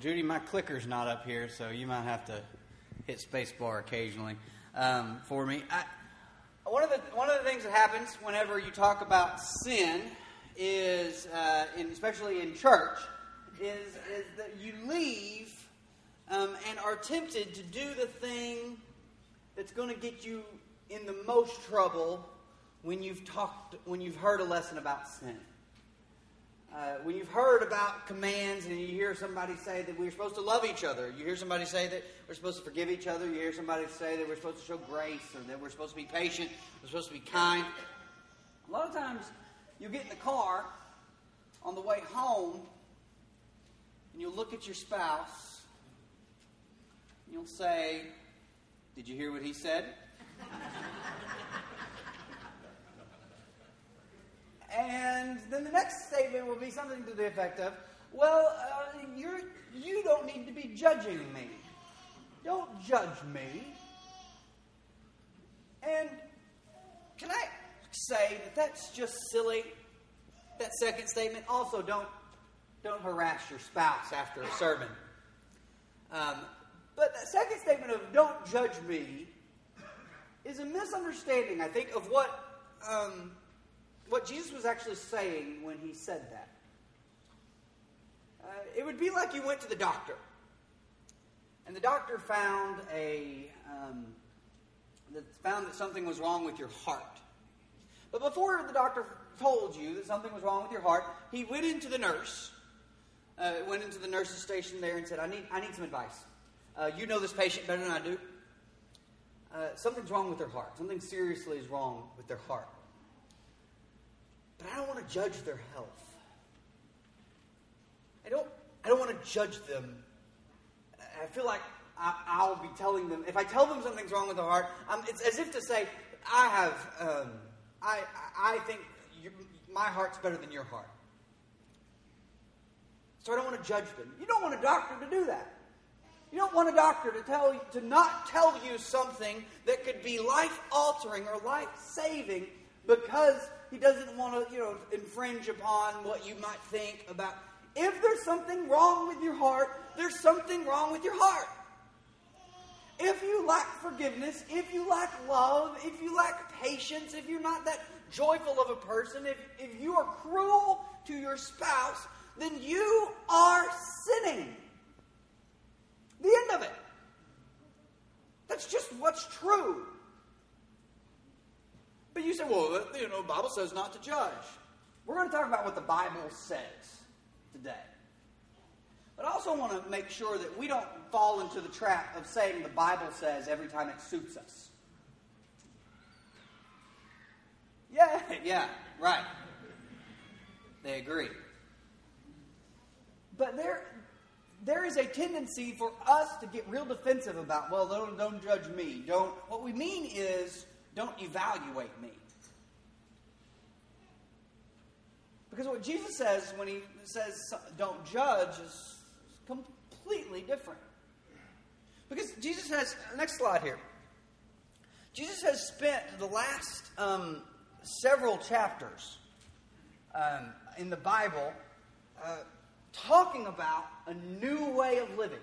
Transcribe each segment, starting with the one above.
Judy, my clicker's not up here, so you might have to hit space bar occasionally for me. One of the things that happens whenever you talk about sin is, especially in church, is that you leave and are tempted to do the thing that's going to get you in the most trouble when you've heard a lesson about sin. When you've heard about commands and you hear somebody say that we're supposed to love each other, you hear somebody say that we're supposed to forgive each other, you hear somebody say that we're supposed to show grace or that we're supposed to be patient, we're supposed to be kind. A lot of times you'll get in the car on the way home and you'll look at your spouse and you'll say, "Did you hear what he said?" And then the next statement will be something to the effect of, "Well, you don't need to be judging me. Don't judge me." And can I say that that's just silly? That second statement. Also, don't harass your spouse after a sermon. But that second statement of "don't judge me" is a misunderstanding, I think, of what Jesus was actually saying when he said that. It would be like you went to the doctor, and the doctor found that something was wrong with your heart. But before the doctor told you that something was wrong with your heart, he went into the nurse, went into the nurse's station there and said, I need some advice. You know this patient better than I do. Something's wrong with their heart. Something seriously is wrong with their heart. But I don't want to judge their health. I don't want to judge them. I feel like I'll be telling them. If I tell them something's wrong with their heart, it's as if to say, I think my heart's better than your heart. So I don't want to judge them. You don't want a doctor to do that. You don't want a doctor to not tell you something that could be life-altering or life-saving because he doesn't want to, infringe upon what you might think about. If there's something wrong with your heart, there's something wrong with your heart. If you lack forgiveness, if you lack love, if you lack patience, if you're not that joyful of a person, if you are cruel to your spouse, then you are sinning. The end of it. That's just what's true. But you say, well, the Bible says not to judge. We're going to talk about what the Bible says today. But I also want to make sure that we don't fall into the trap of saying the Bible says every time it suits us. Yeah, right. They agree. But there is a tendency for us to get real defensive about, well, don't judge me. What we mean is, don't evaluate me. Because what Jesus says when he says don't judge is completely different. Because Jesus has, next slide here. Jesus has spent the last several chapters in the Bible talking about a new way of living.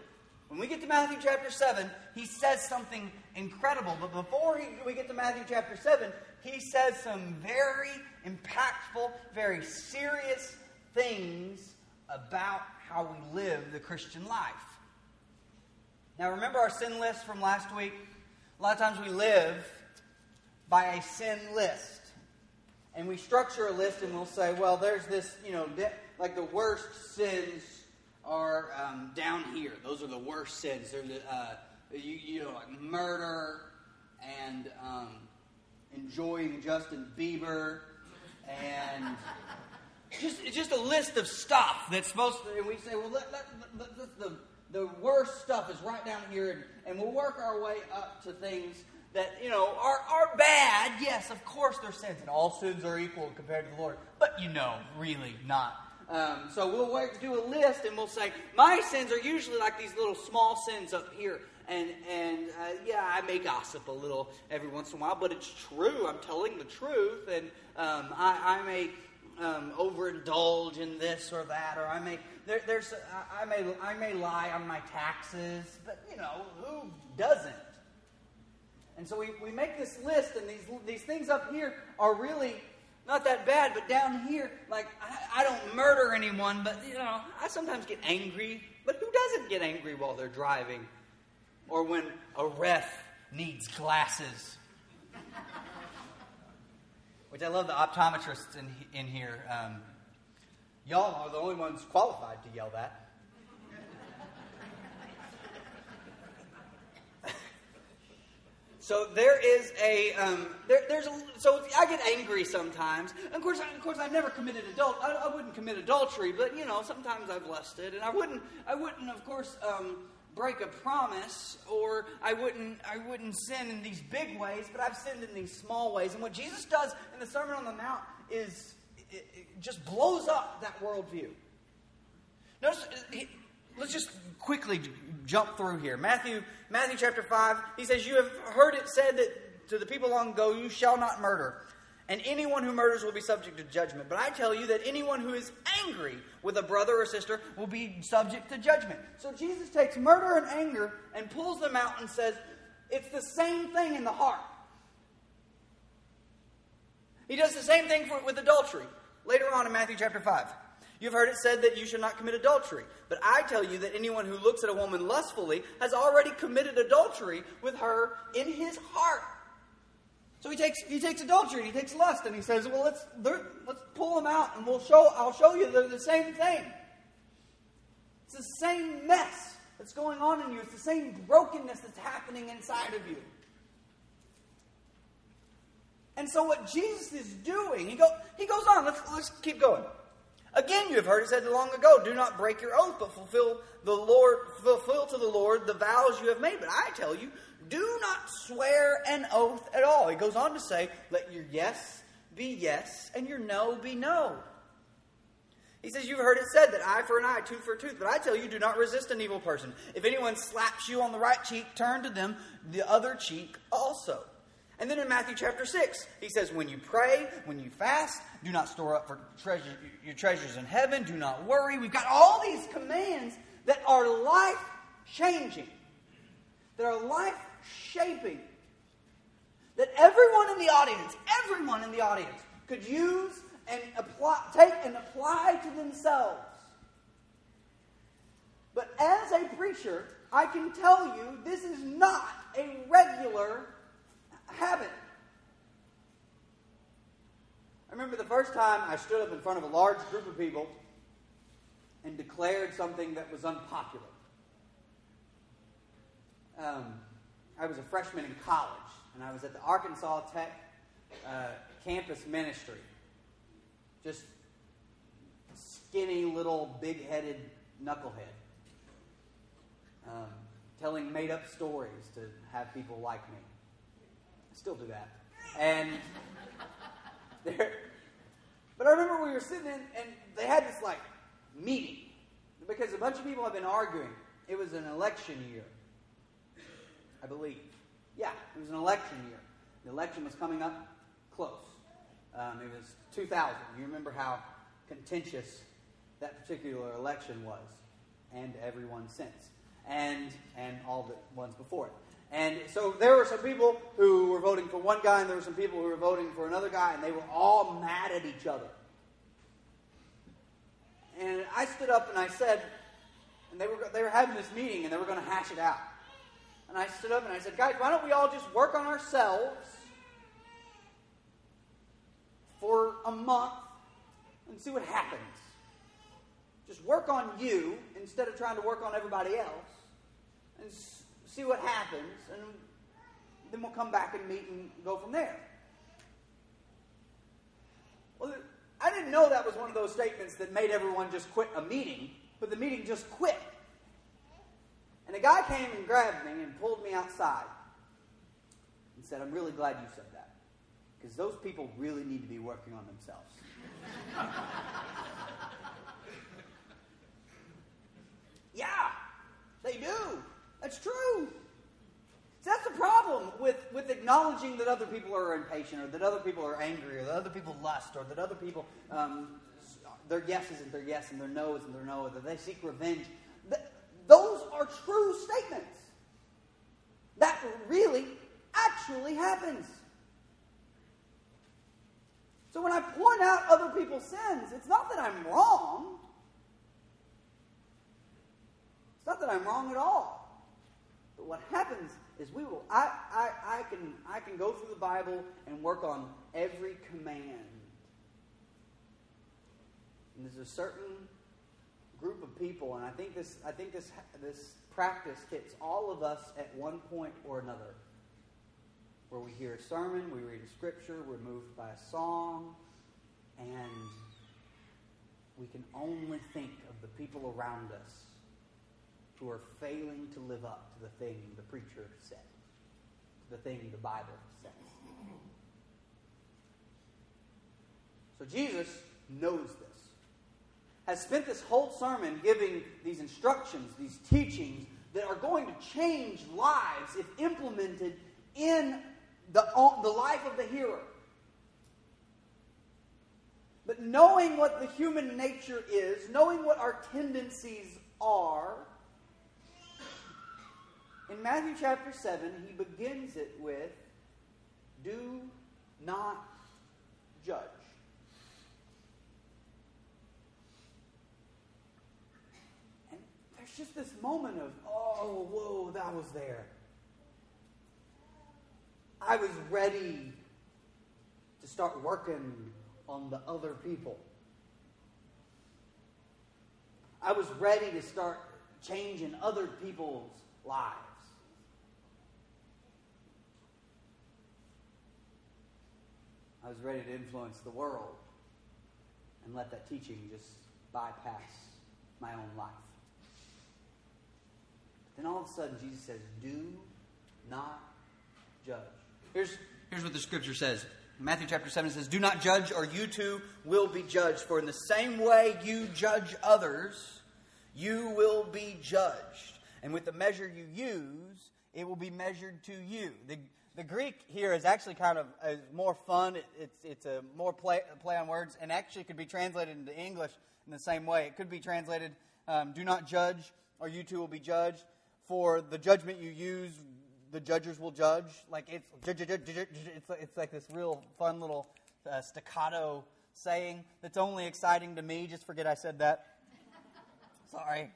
When we get to Matthew chapter 7, he says something incredible. But before we get to Matthew chapter 7, he says some very impactful, very serious things about how we live the Christian life. Now remember our sin list from last week? A lot of times we live by a sin list. And we structure a list and we'll say, well, there's this, like the worst sins are down here. Those are the worst sins. They're the, like murder and enjoying Justin Bieber and just a list of stuff that's supposed to. And we say, well, the worst stuff is right down here, and we'll work our way up to things that are bad. Yes, of course, they're sins, and all sins are equal compared to the Lord. But really not. So we'll do a list and we'll say, my sins are usually like these little small sins up here. And I may gossip a little every once in a while, but it's true. I'm telling the truth. And I may overindulge in this or that, or I may I may lie on my taxes, but you know who doesn't? And so we make this list, and these things up here are really not that bad, but down here, like I don't murder anyone, but you know I sometimes get angry. But who doesn't get angry while they're driving, or when a ref needs glasses? Which I love the optometrists in here. Y'all are the only ones qualified to yell that. So there is a so I get angry sometimes. Of course, I've never committed I wouldn't commit adultery, but you know, sometimes I've lusted, and I wouldn't, of course, break a promise, or I wouldn't sin in these big ways, but I've sinned in these small ways. And what Jesus does in the Sermon on the Mount is it just blows up that worldview. Notice, let's just quickly jump through here. Matthew chapter 5, he says, "You have heard it said that to the people long ago, you shall not murder. And anyone who murders will be subject to judgment. But I tell you that anyone who is angry with a brother or sister will be subject to judgment." So Jesus takes murder and anger and pulls them out and says, it's the same thing in the heart. He does the same thing with adultery. Later on in Matthew chapter 5. "You've heard it said that you should not commit adultery. But I tell you that anyone who looks at a woman lustfully has already committed adultery with her in his heart." So he takes adultery, and he takes lust, and he says, "Well, let's pull them out, and I'll show you they're the same thing. It's the same mess that's going on in you. It's the same brokenness that's happening inside of you." And so what Jesus is doing, he goes on. Let's keep going. "Again, you have heard it said long ago, do not break your oath, but fulfill to the Lord the vows you have made. But I tell you, do not swear an oath at all." He goes on to say, "Let your yes be yes, and your no be no." He says, "You've heard it said that eye for an eye, tooth for a tooth. But I tell you, do not resist an evil person. If anyone slaps you on the right cheek, turn to them the other cheek also." And then in Matthew chapter 6, he says, "When you pray, when you fast, do not store up for your treasures in heaven. Do not worry." We've got all these commands that are life-changing, that are life-shaping, that everyone in the audience could use and take and apply to themselves. But as a preacher, I can tell you this is not a regular habit. I remember the first time I stood up in front of a large group of people and declared something that was unpopular. I was a freshman in college, and I was at the Arkansas Tech campus ministry. Just skinny little big-headed knucklehead, telling made-up stories to have people like me. Still do that. But I remember we were sitting in, and they had this like meeting because a bunch of people had been arguing. It was an election year, I believe. Yeah, it was an election year. The election was coming up close. It was 2000. You remember how contentious that particular election was, and everyone since, and all the ones before it. And so there were some people who were voting for one guy, and there were some people who were voting for another guy, and they were all mad at each other. And I stood up and I said, and they were having this meeting, and they were going to hash it out. And I stood up and I said, "Guys, why don't we all just work on ourselves for a month and see what happens? Just work on you instead of trying to work on everybody else, and see what happens, and then we'll come back and meet and go from there." Well, I didn't know that was one of those statements that made everyone just quit a meeting, but the meeting just quit. And a guy came and grabbed me and pulled me outside and said, "I'm really glad you said that, because those people really need to be working on themselves." Yeah, they do. That's true. So that's the problem with acknowledging that other people are impatient, or that other people are angry, or that other people lust, or that other people, their yes isn't their yes, and their no isn't their no, or that they seek revenge. Those are true statements. That really, actually happens. So when I point out other people's sins, it's not that I'm wrong. It's not that I'm wrong at all. But what happens is we will. I can go through the Bible and work on every command. And there's a certain group of people, and I think this practice hits all of us at one point or another. Where we hear a sermon, we read a scripture, we're moved by a song, and we can only think of the people around us who are failing to live up to the thing the preacher said, the thing the Bible says. So Jesus knows this, has spent this whole sermon giving these instructions, these teachings that are going to change lives if implemented in the life of the hearer. But knowing what the human nature is, knowing what our tendencies are, in Matthew chapter 7, he begins it with, do not judge. And there's just this moment of, oh, whoa, that was there. I was ready to start working on the other people. I was ready to start changing other people's lives. I was ready to influence the world and let that teaching just bypass my own life. But then all of a sudden Jesus says, do not judge. Here's what the scripture says. Matthew chapter 7 says, do not judge, or you too will be judged. For in the same way you judge others, you will be judged. And with the measure you use, it will be measured to you. The Greek here is actually kind of more fun. It's a more play on words, and actually could be translated into English in the same way. It could be translated, do not judge, or you too will be judged. For the judgment you use, the judges will judge. Like it's like this real fun little staccato saying that's only exciting to me. Just forget I said that. Sorry.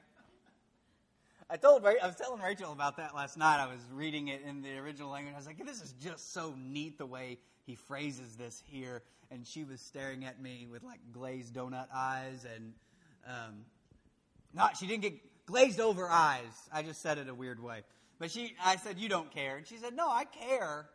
I was telling Rachel about that last night. I was reading it in the original language. I was like, this is just so neat the way he phrases this here. And she was staring at me with like glazed donut eyes, and she didn't get glazed over eyes. I just said it a weird way. But I said, you don't care. And she said, no, I care.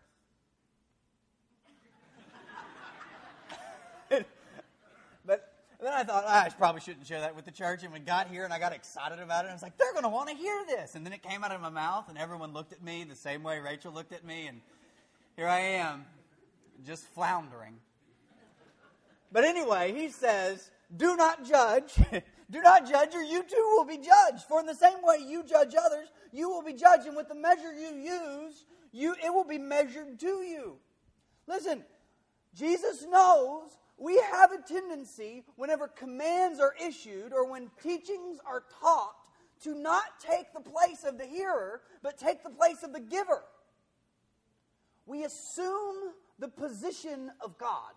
But then I thought, I probably shouldn't share that with the church. And we got here, and I got excited about it. And I was like, they're going to want to hear this. And then it came out of my mouth, and everyone looked at me the same way Rachel looked at me. And here I am, just floundering. But anyway, he says, do not judge. Do not judge, or you too will be judged. For in the same way you judge others, you will be judged. And with the measure you use, it will be measured to you. Listen, Jesus knows we have a tendency, whenever commands are issued or when teachings are taught, to not take the place of the hearer, but take the place of the giver. We assume the position of God.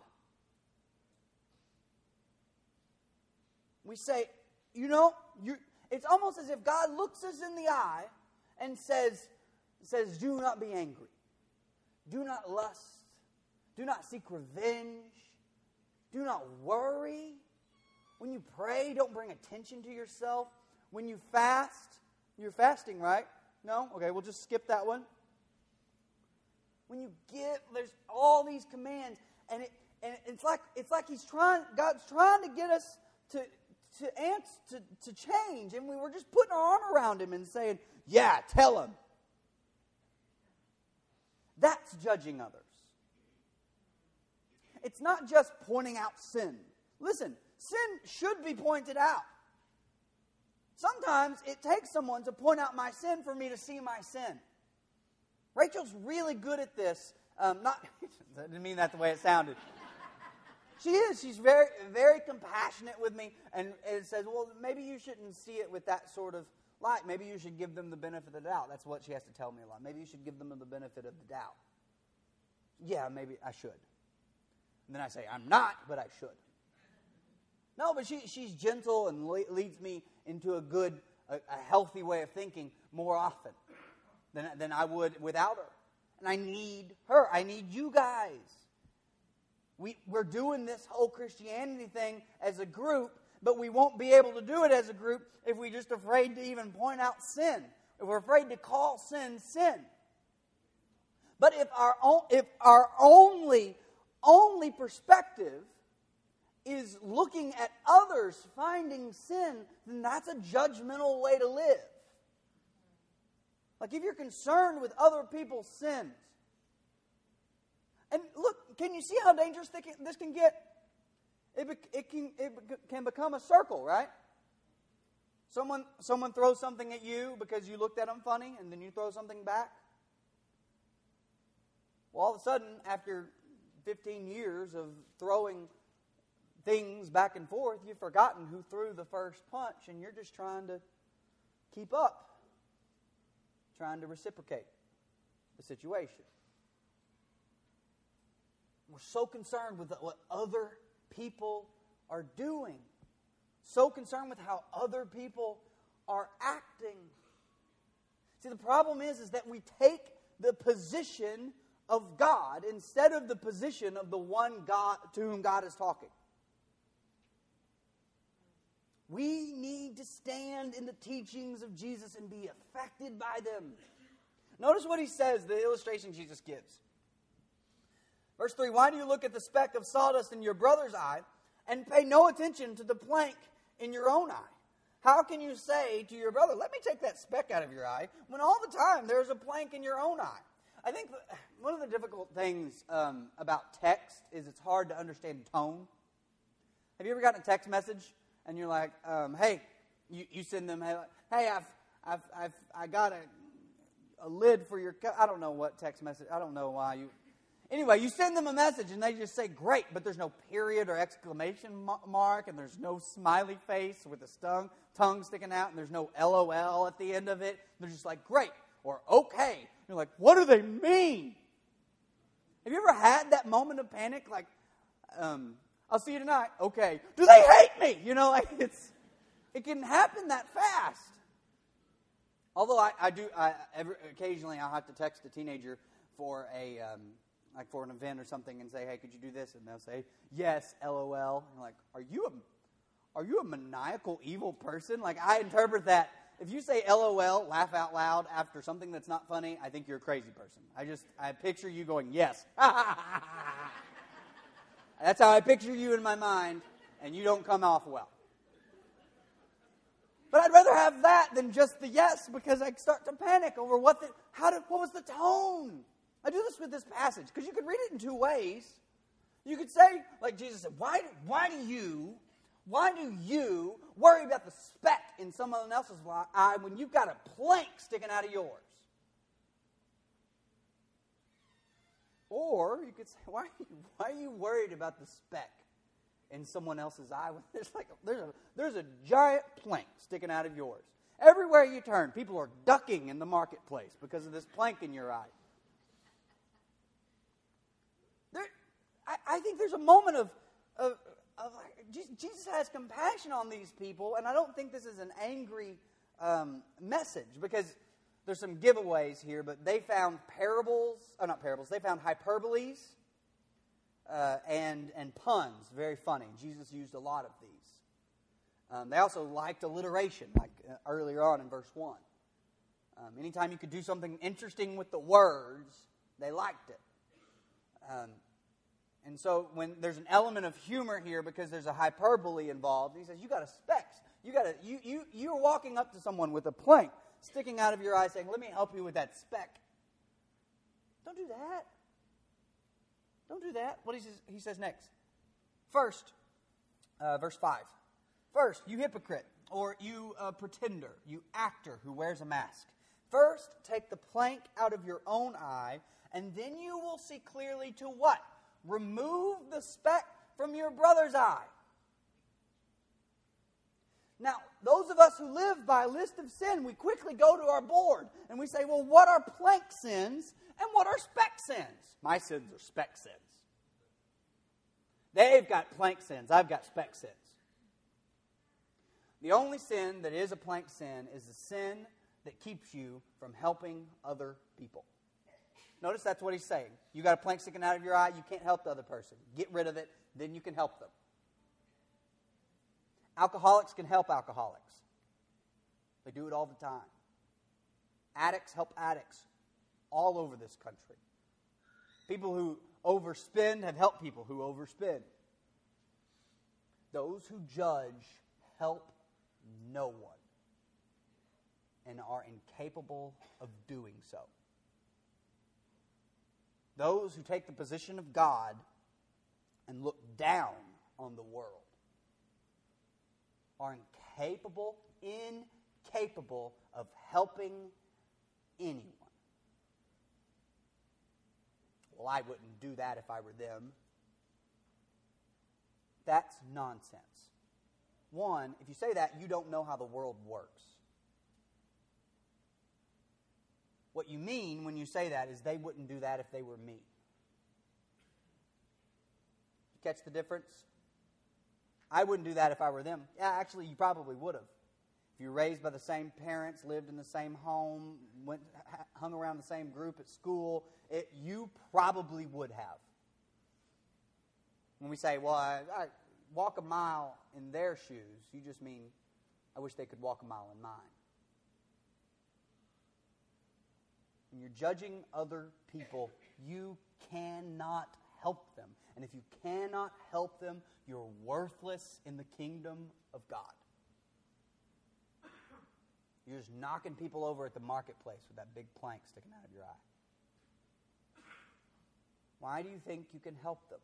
We say, it's almost as if God looks us in the eye and says, do not be angry. Do not lust. Do not seek revenge. Do not worry. When you pray, don't bring attention to yourself. When you fast, you're fasting, right? No? Okay, we'll just skip that one. When you give, there's all these commands, and it's like God's trying to get us to change, and we were just putting our arm around him and saying, yeah, tell him. That's judging others. It's not just pointing out sin. Listen, sin should be pointed out. Sometimes it takes someone to point out my sin for me to see my sin. Rachel's really good at this Not I didn't mean that the way it sounded. She is. She's very, very compassionate with me, and says, well, maybe you shouldn't see it with that sort of light. Maybe you should give them the benefit of the doubt. That's what she has to tell me a lot. Maybe you should give them the benefit of the doubt. Yeah, maybe I should. And then I say, I'm not, but I should. No, but she's gentle and leads me into a good, a healthy way of thinking more often than I would without her. And I need her. I need you guys. We're doing this whole Christianity thing as a group, but we won't be able to do it as a group if we're just afraid to even point out sin. If we're afraid to call sin, sin. But if our only perspective is looking at others finding sin, then that's a judgmental way to live. Like if you're concerned with other people's sins. And look, can you see how dangerous this can get? It can become a circle, right? Someone throws something at you because you looked at them funny, and then you throw something back. Well, all of a sudden, after 15 years of throwing things back and forth, you've forgotten who threw the first punch, and you're just trying to keep up, trying to reciprocate the situation. We're so concerned with what other people are doing, so concerned with how other people are acting. See, the problem is that we take the position of God instead of the position of the one God to whom God is talking. We need to stand in the teachings of Jesus and be affected by them. Notice what he says, the illustration Jesus gives. Verse 3, why do you look at the speck of sawdust in your brother's eye and pay no attention to the plank in your own eye? How can you say to your brother, let me take that speck out of your eye, when all the time there's a plank in your own eye? I think one of the difficult things about text is it's hard to understand tone. Have you ever gotten a text message and you're like, hey, you send them, hey, I got a lid for your cup. I don't know what text message, I don't know why you... Anyway, you send them a message and they just say, great, but there's no period or exclamation mark, and there's no smiley face with a tongue sticking out, and there's no LOL at the end of it. They're just like, great, or okay. And you're like, what do they mean? Have you ever had that moment of panic? Like, I'll see you tonight. Okay. Do they hate me? You know, like it can happen that fast. Although occasionally I'll have to text a teenager for a... like for an event or something, and say, hey, could you do this? And they'll say, yes, LOL. And like, are you a maniacal, evil person? Like, I interpret that. If you say LOL, laugh out loud, after something that's not funny, I think you're a crazy person. I picture you going, yes. That's how I picture you in my mind, and you don't come off well. But I'd rather have that than just the yes, because I start to panic over what was the tone? I do this with this passage, because you could read it in two ways. You could say, like Jesus said, why do you worry about the speck in someone else's eye when you've got a plank sticking out of yours? Or you could say, why are you worried about the speck in someone else's eye when there's a giant plank sticking out of yours? Everywhere you turn, people are ducking in the marketplace because of this plank in your eye. I think there's a moment of Jesus has compassion on these people, and I don't think this is an angry message, because there's some giveaways here, but they found hyperboles and puns, very funny. Jesus used a lot of these. They also liked alliteration, like earlier on in verse 1. Anytime you could do something interesting with the words, they liked it. And so when there's an element of humor here, because there's a hyperbole involved, he says, you got a speck. You're walking up to someone with a plank sticking out of your eye saying, let me help you with that speck. Don't do that. Don't do that. What he says next? First, verse 5. First, you hypocrite, or you pretender, you actor who wears a mask. First, take the plank out of your own eye, And then you will see clearly to what? Remove the speck from your brother's eye. Now, those of us who live by a list of sin, we quickly go to our board and we say, well, what are plank sins and what are speck sins? My sins are speck sins. They've got plank sins. I've got speck sins. The only sin that is a plank sin is the sin that keeps you from helping other people. Notice that's what he's saying. You got a plank sticking out of your eye, you can't help the other person. Get rid of it, then you can help them. Alcoholics can help alcoholics. They do it all the time. Addicts help addicts all over this country. People who overspend have helped people who overspend. Those who judge help no one and are incapable of doing so. Those who take the position of God and look down on the world are incapable of helping anyone. Well, I wouldn't do that if I were them. That's nonsense. One, if you say that, you don't know how the world works. What you mean when you say that is they wouldn't do that if they were me. You catch the difference? I wouldn't do that if I were them. Yeah, actually, you probably would have. If you were raised by the same parents, lived in the same home, hung around the same group at school, you probably would have. When we say, well, I walk a mile in their shoes, you just mean, I wish they could walk a mile in mine. When you're judging other people, you cannot help them. And if you cannot help them, you're worthless in the kingdom of God. You're just knocking people over at the marketplace with that big plank sticking out of your eye. Why do you think you can help them?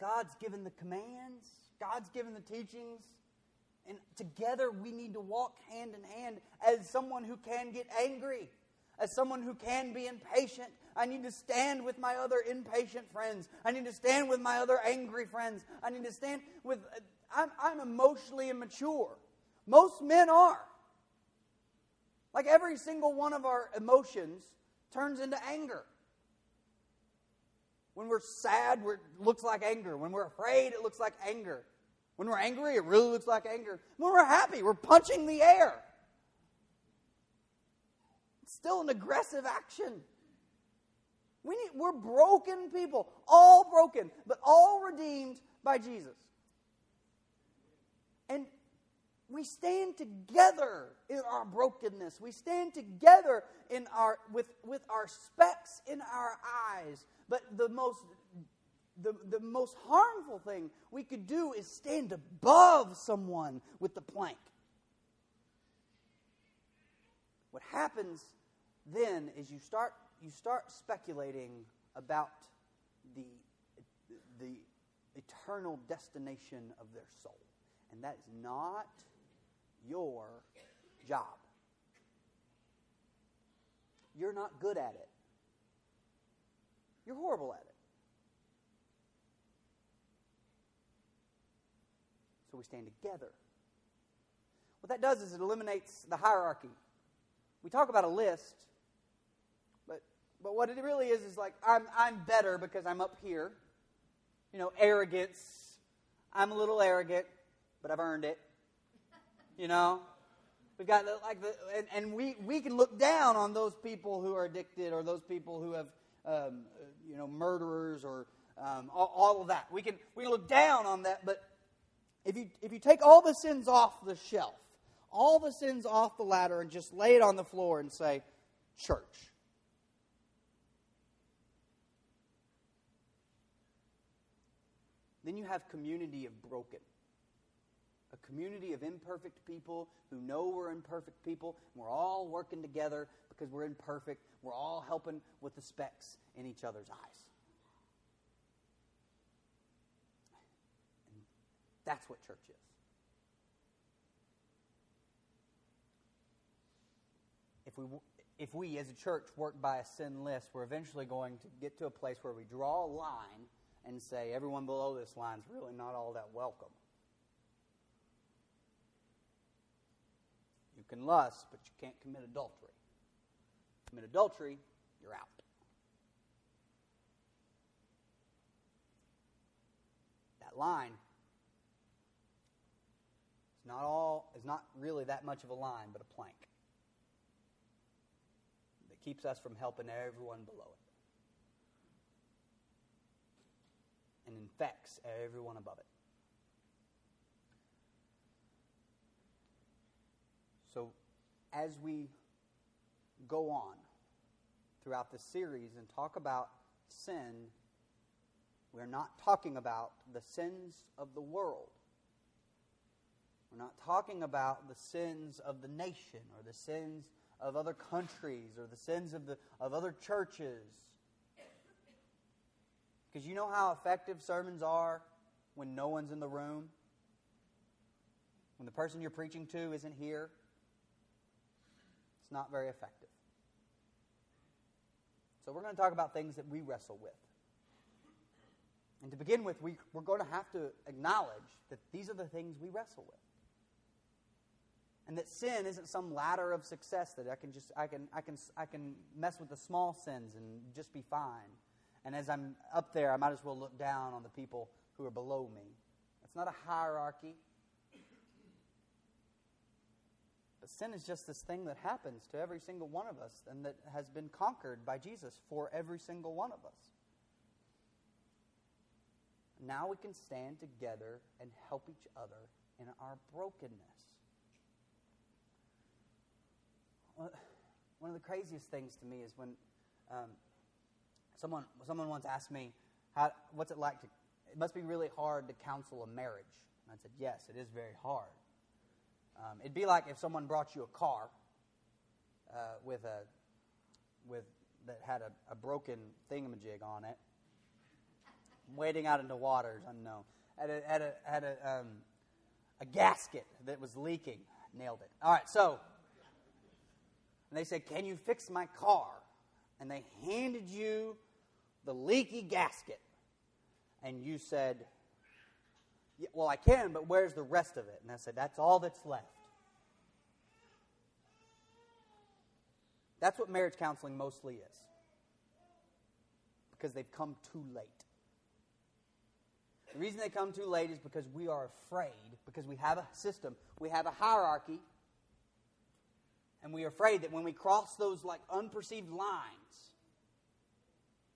God's given the commands. God's given the teachings. And together we need to walk hand in hand as someone who can get angry, as someone who can be impatient. I need to stand with my other impatient friends. I need to stand with my other angry friends. I need to stand with... I'm emotionally immature. Most men are. Like every single one of our emotions turns into anger. When we're sad, it looks like anger. When we're afraid, it looks like anger. When we're angry, it really looks like anger. When we're happy, we're punching the air. It's still an aggressive action. We're broken people, all broken, but all redeemed by Jesus. And we stand together in our brokenness. We stand together in with our specks in our eyes. But the most harmful thing we could do is stand above someone with the plank. What happens then is you start speculating about the eternal destination of their soul. And that is not your job. You're not good at it. You're horrible at it. So we stand together. What that does is it eliminates the hierarchy. We talk about a list, but what it really is like I'm better because I'm up here. You know, arrogance. I'm a little arrogant, but I've earned it. You know, we've got we can look down on those people who are addicted or those people who have murderers or all of that. We can look down on that, but. If you take all the sins off the shelf, all the sins off the ladder and just lay it on the floor and say, church. Then you have community of broken. A community of imperfect people who know we're imperfect people. And we're all working together because we're imperfect. We're all helping with the specks in each other's eyes. That's what church is. If If we as a church work by a sin list, we're eventually going to get to a place where we draw a line and say everyone below this line is really not all that welcome. You can lust, but you can't commit adultery. Commit adultery, you're out. That line is not really that much of a line, but a plank that keeps us from helping everyone below it and infects everyone above it. So as we go on throughout the series and talk about sin, we're not talking about the sins of the world. We're not talking about the sins of the nation or the sins of other countries or the sins of other churches. Because you know how effective sermons are when no one's in the room? When the person you're preaching to isn't here? It's not very effective. So we're going to talk about things that we wrestle with. And to begin with, we're going to have to acknowledge that these are the things we wrestle with. And that sin isn't some ladder of success that I can mess with the small sins and just be fine. And as I'm up there, I might as well look down on the people who are below me. It's not a hierarchy. But sin is just this thing that happens to every single one of us and that has been conquered by Jesus for every single one of us. Now we can stand together and help each other in our brokenness. One of the craziest things to me is when someone once asked me, what's it like to, it must be really hard to counsel a marriage. And I said, yes, it is very hard. It'd be like if someone brought you a car that had a broken thingamajig on it, wading out into waters unknown, had a gasket that was leaking. Nailed it. All right, so, and they said, "Can you fix my car?" And they handed you the leaky gasket, and you said, "Yeah, well, I can, but where's the rest of it?" And I said, "That's all that's left." That's what marriage counseling mostly is, because they've come too late. The reason they come too late is because we are afraid, because we have a system, we have a hierarchy, and we are afraid that when we cross those like unperceived lines,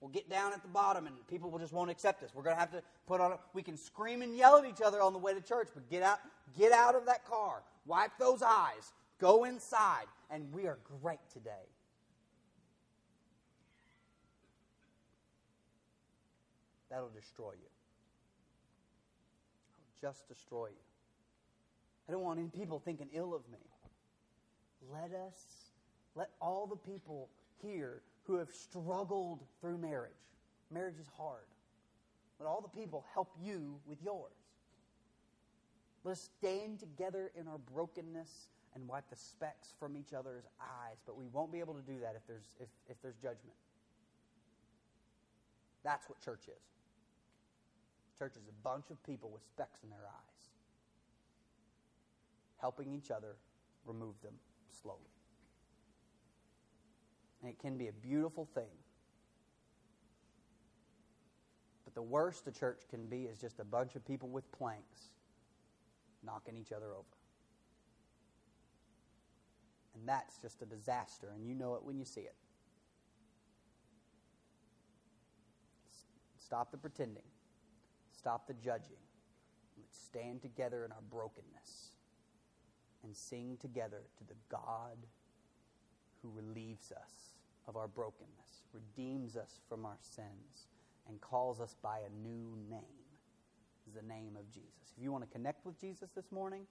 we'll get down at the bottom and people will just won't accept us. We're going to have to put on, we can scream and yell at each other on the way to church, but get out of that car, wipe those eyes, go inside, and we are great today. That'll destroy you. Just destroy you. I don't want any people thinking ill of me. Let all the people here who have struggled through marriage. Marriage is hard. Let all the people help you with yours. Let us stand together in our brokenness and wipe the specks from each other's eyes. But we won't be able to do that if there's judgment. That's what church is. Church is a bunch of people with specks in their eyes, helping each other remove them slowly. And it can be a beautiful thing. But the worst the church can be is just a bunch of people with planks knocking each other over. And that's just a disaster, and you know it when you see it. Stop the pretending. Stop the judging. Let's stand together in our brokenness and sing together to the God who relieves us of our brokenness, redeems us from our sins, and calls us by a new name. It's the name of Jesus. If you want to connect with Jesus this morning,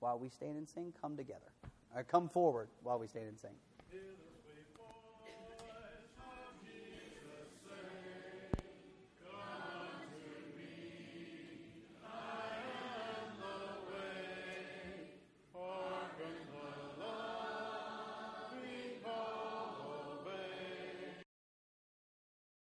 while we stand and sing, come together. Or come forward while we stand and sing.